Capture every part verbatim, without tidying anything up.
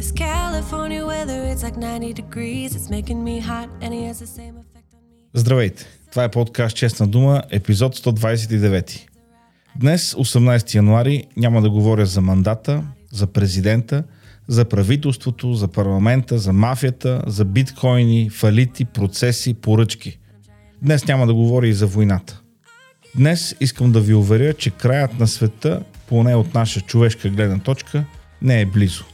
This California weather, it's like ninety degrees, it's making me hot and it has the same effect on me. Здравейте! Това е подкаст Честна дума, епизод сто двадесет и девет. Днес, осемнадесети януари, няма да говоря за мандата, за президента, за правителството, за парламента, за мафията, за биткоини, фалити, процеси, поръчки. Днес няма да говоря и за войната. Днес искам да ви уверя, че краят на света, поне от наша човешка гледна точка, не е близо.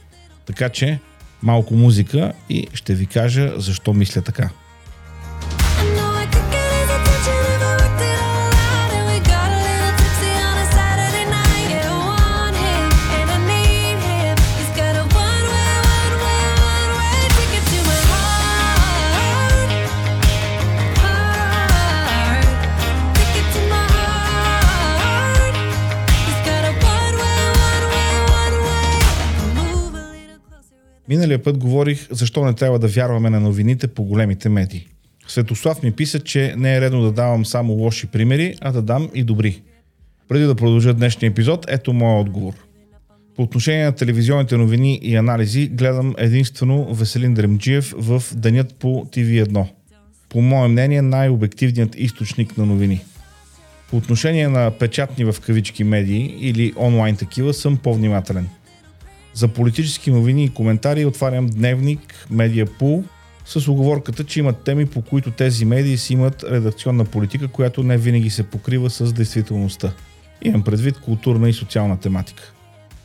Така че малко музика и ще ви кажа защо мисля така. Миналия път говорих защо не трябва да вярваме на новините по големите медии. Светослав ми писа, че не е редно да давам само лоши примери, а да дам и добри. Преди да продължа днешния епизод, ето моя отговор. По отношение на телевизионните новини и анализи, гледам единствено Василин Дремджиев в Денят по Т В едно. По мое мнение, най-обективният източник на новини. По отношение на печатни в кавички медии или онлайн такива съм по-внимателен. За политически новини и коментари отварям Дневник, Медиапул, с уговорката, че имат теми, по които тези медии си имат редакционна политика, която не винаги се покрива с действителността. Имам предвид културна и социална тематика.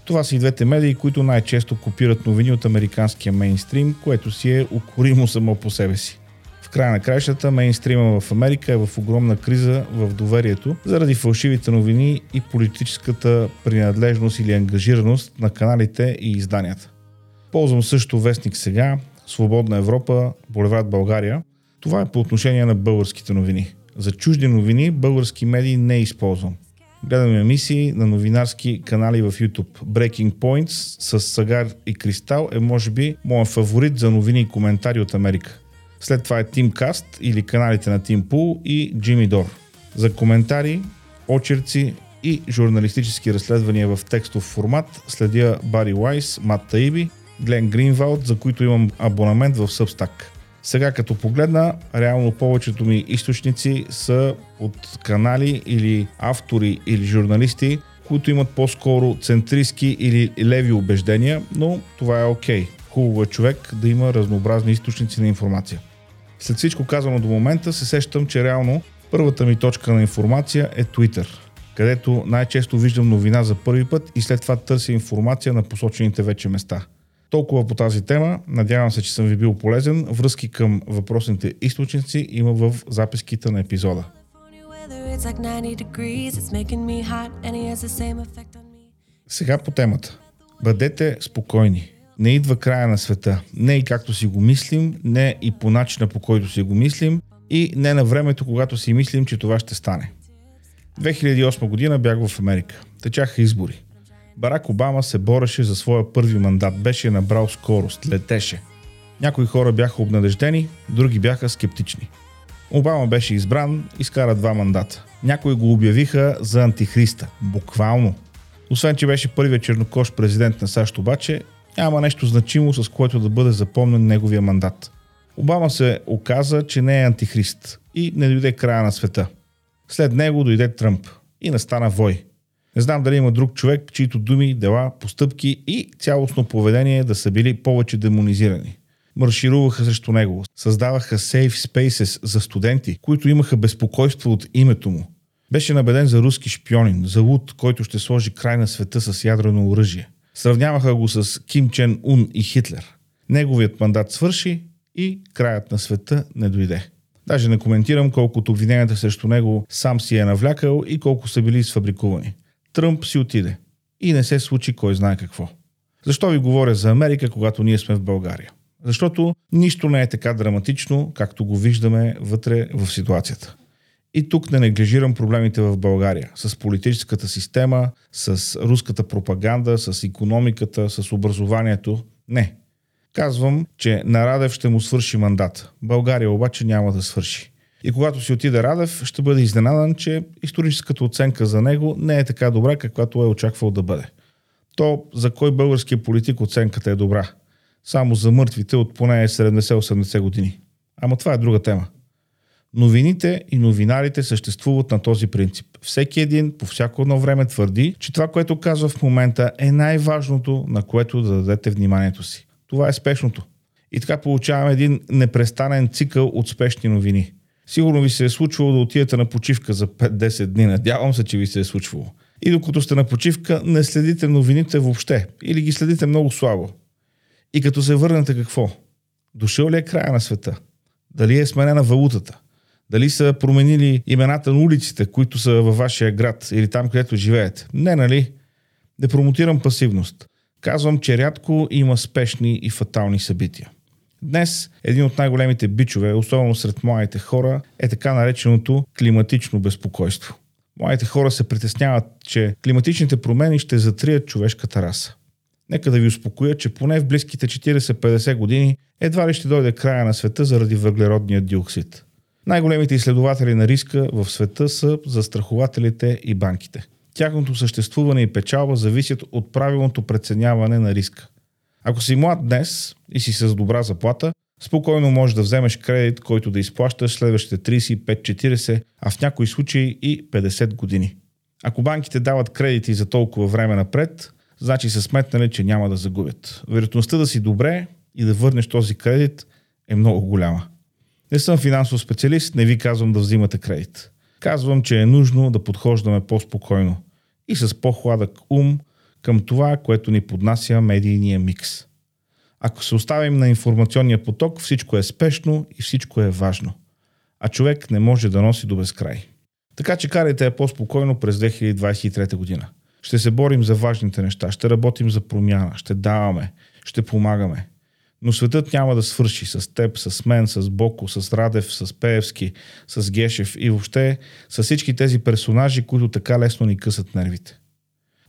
Това са и двете медии, които най-често копират новини от американския мейнстрим, което си е укоримо само по себе си. В края на краищата мейнстрима в Америка е в огромна криза в доверието заради фалшивите новини и политическата принадлежност или ангажираност на каналите и изданията. Ползвам също Вестник сега, Свободна Европа, Булевард България. Това е по отношение на българските новини. За чужди новини български медии не използвам. Гледам емисии на новинарски канали в YouTube. Breaking Points с Сагар и Кристал е може би моят фаворит за новини и коментари от Америка. След това е TeamCast или каналите на TeamPool и JimmyDore. За коментари, очерци и журналистически разследвания в текстов формат следя Bari Wise, Matt Taibi, Glenn Greenwald, за които имам абонамент в Substack. Сега като погледна, реално повечето ми източници са от канали или автори или журналисти, които имат по-скоро центристки или леви убеждения, но това е окей. Хубаво е човек да има разнообразни източници на информация. След всичко казано до момента се сещам, че реално първата ми точка на информация е Twitter, където най-често виждам новина за първи път и след това търся информация на посочените вече места. Толкова по тази тема, надявам се, че съм ви бил полезен. Връзки към въпросните източници има в записките на епизода. Сега по темата. Бъдете спокойни. Не идва края на света. Не и както си го мислим, не и по начина, по който си го мислим и не на времето, когато си мислим, че това ще стане. две хиляди и осма година бях в Америка. Течаха избори. Барак Обама се бореше за своя първи мандат. Беше набрал скорост. Летеше. Някои хора бяха обнадеждени, други бяха скептични. Обама беше избран, изкара два мандата. Някои го обявиха за антихриста. Буквално. Освен, че беше първият чернокож президент на САЩ обаче, няма нещо значимо, с което да бъде запомнен неговия мандат. Обама се оказа, че не е антихрист и не дойде края на света. След него дойде Тръмп и настана вой. Не знам дали има друг човек, чието думи, дела, постъпки и цялостно поведение да са били повече демонизирани. Маршируваха срещу него, създаваха safe spaces за студенти, които имаха безпокойство от името му. Беше набеден за руски шпионин, за луд, който ще сложи край на света с ядрено оръжие. Сравняваха го с Ким Чен Ун и Хитлер. Неговият мандат свърши и краят на света не дойде. Даже не коментирам колкото обвиненията срещу него сам си е навлякал и колко са били сфабрикувани. Тръмп си отиде. И не се случи кой знае какво. Защо ви говоря за Америка, когато ние сме в България? Защото нищо не е така драматично, както го виждаме вътре в ситуацията. И тук не неглижирам проблемите в България с политическата система, с руската пропаганда, с икономиката, с образованието. Не. Казвам, че на Радев ще му свърши мандат. България обаче няма да свърши. И когато си отиде Радев, ще бъде изненадан, че историческата оценка за него не е така добра, каквато е очаквал да бъде. То за кой български политик оценката е добра? само за мъртвите от поне седемдесет до осемдесет години. Ама това е друга тема. Новините и новинарите съществуват на този принцип. Всеки един по всяко едно време твърди, че това, което казва в момента, е най-важното, на което да дадете вниманието си. Това е спешното. И така получаваме един непрестанен цикъл от спешни новини. Сигурно ви се е случвало да отидете на почивка за пет-десет дни. Надявам се, че ви се е случвало. И докато сте на почивка, не следите новините въобще. Или ги следите много слабо. И като се върнете, какво? Дошъл ли е края на света? Дали е сменена валутата? Дали са променили имената на улиците, които са във вашия град или там, където живеете? Не, нали? Не промотирам пасивност. Казвам, че рядко има спешни и фатални събития. Днес един от най-големите бичове, особено сред младите хора, е така нареченото климатично безпокойство. Младите хора се притесняват, че климатичните промени ще затрият човешката раса. Нека да ви успокоя, че поне в близките четирийсет-петдесет години едва ли ще дойде края на света заради въглеродния диоксид. Най-големите изследователи на риска в света са застрахователите и банките. Тяхното съществуване и печалба зависят от правилното преценяване на риска. Ако си млад днес и си с добра заплата, спокойно можеш да вземеш кредит, който да изплащаш следващите трийсет и пет-четирийсет, а в някои случаи и петдесет години. Ако банките дават кредити за толкова време напред, значи са сметнали, че няма да загубят. Вероятността да си добре и да върнеш този кредит е много голяма. Не съм финансов специалист, не ви казвам да взимате кредит. Казвам, че е нужно да подхождаме по-спокойно и с по-хладък ум към това, което ни поднася медийния микс. Ако се оставим на информационния поток, всичко е спешно и всичко е важно. А човек не може да носи до безкрай. Така че карайте я по-спокойно през две хиляди двайсет и трета година. Ще се борим за важните неща, ще работим за промяна, ще даваме, ще помагаме. Но светът няма да свърши с теб, с мен, с Бойко, с Радев, с Пеевски, с Гешев и въобще с всички тези персонажи, които така лесно ни късат нервите.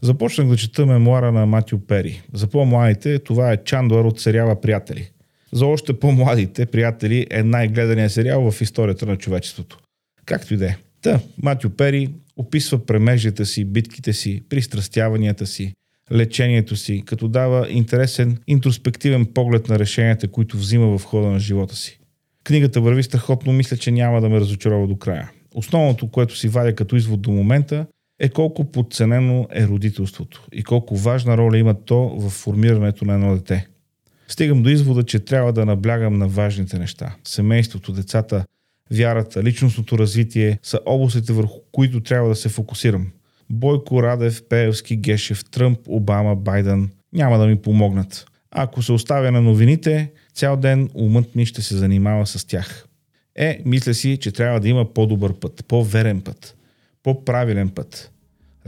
Започнах да чета мемуара на Матю Пери. За по-младите това е Чандлър от сериала Приятели. За още по-младите Приятели е най-гледаният сериал в историята на човечеството. Както и да е. Та, Матю Пери описва премежите си, битките си, пристрастяванията си, лечението си, като дава интересен интроспективен поглед на решенията, които взима в хода на живота си. Книгата върви страхотно, мисля, че няма да ме разочарова до края. Основното, което си вадя като извод до момента, е колко подценено е родителството и колко важна роля има то в формирането на едно дете. Стигам до извода, че трябва да наблягам на важните неща. Семейството, децата, вярата, личностното развитие са областите, върху които трябва да се фокусирам. Бойко, Радев, Пеевски, Гешев, Тръмп, Обама, Байден няма да ми помогнат. Ако се оставя на новините, цял ден умът ми ще се занимава с тях. Е, мисля си, че трябва да има по-добър път, по-верен път, по-правилен път.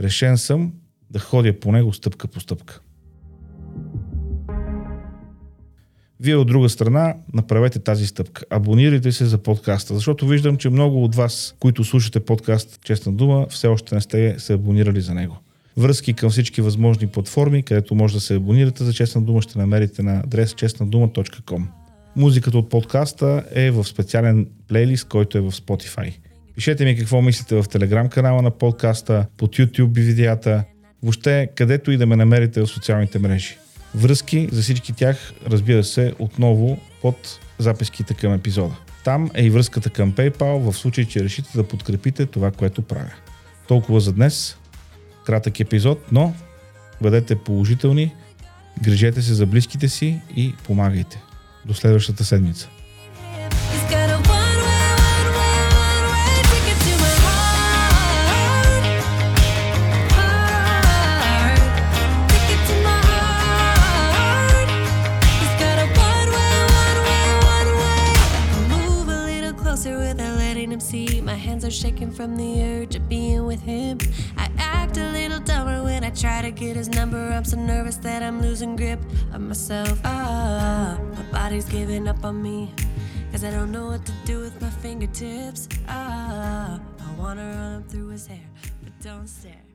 Решен съм да ходя по него стъпка по стъпка. Вие от друга страна направете тази стъпка. Абонирайте се за подкаста, защото виждам, че много от вас, които слушате подкаст Честна дума, все още не сте се абонирали за него. Връзки към всички възможни платформи, където може да се абонирате за Честна дума, ще намерите на адрес честна дума точка ком. Музиката от подкаста е в специален плейлист, който е в Spotify. Пишете ми какво мислите в Телеграм канала на подкаста, под YouTube видеята, въобще където и да ме намерите в социалните мрежи. Връзки за всички тях, разбира се, отново под записките към епизода. Там е и връзката към PayPal, в случай, че решите да подкрепите това, което правя. Толкова за днес. Кратък епизод, но бъдете положителни, грижете се за близките си и помагайте. До следващата седмица. Shaking from the urge of being with him. I act a little dumber when I try to get his number. I'm so nervous that I'm losing grip of myself. Ah, oh, my body's giving up on me, cause I don't know what to do with my fingertips. Ah, oh, I wanna run through his hair, but don't stare.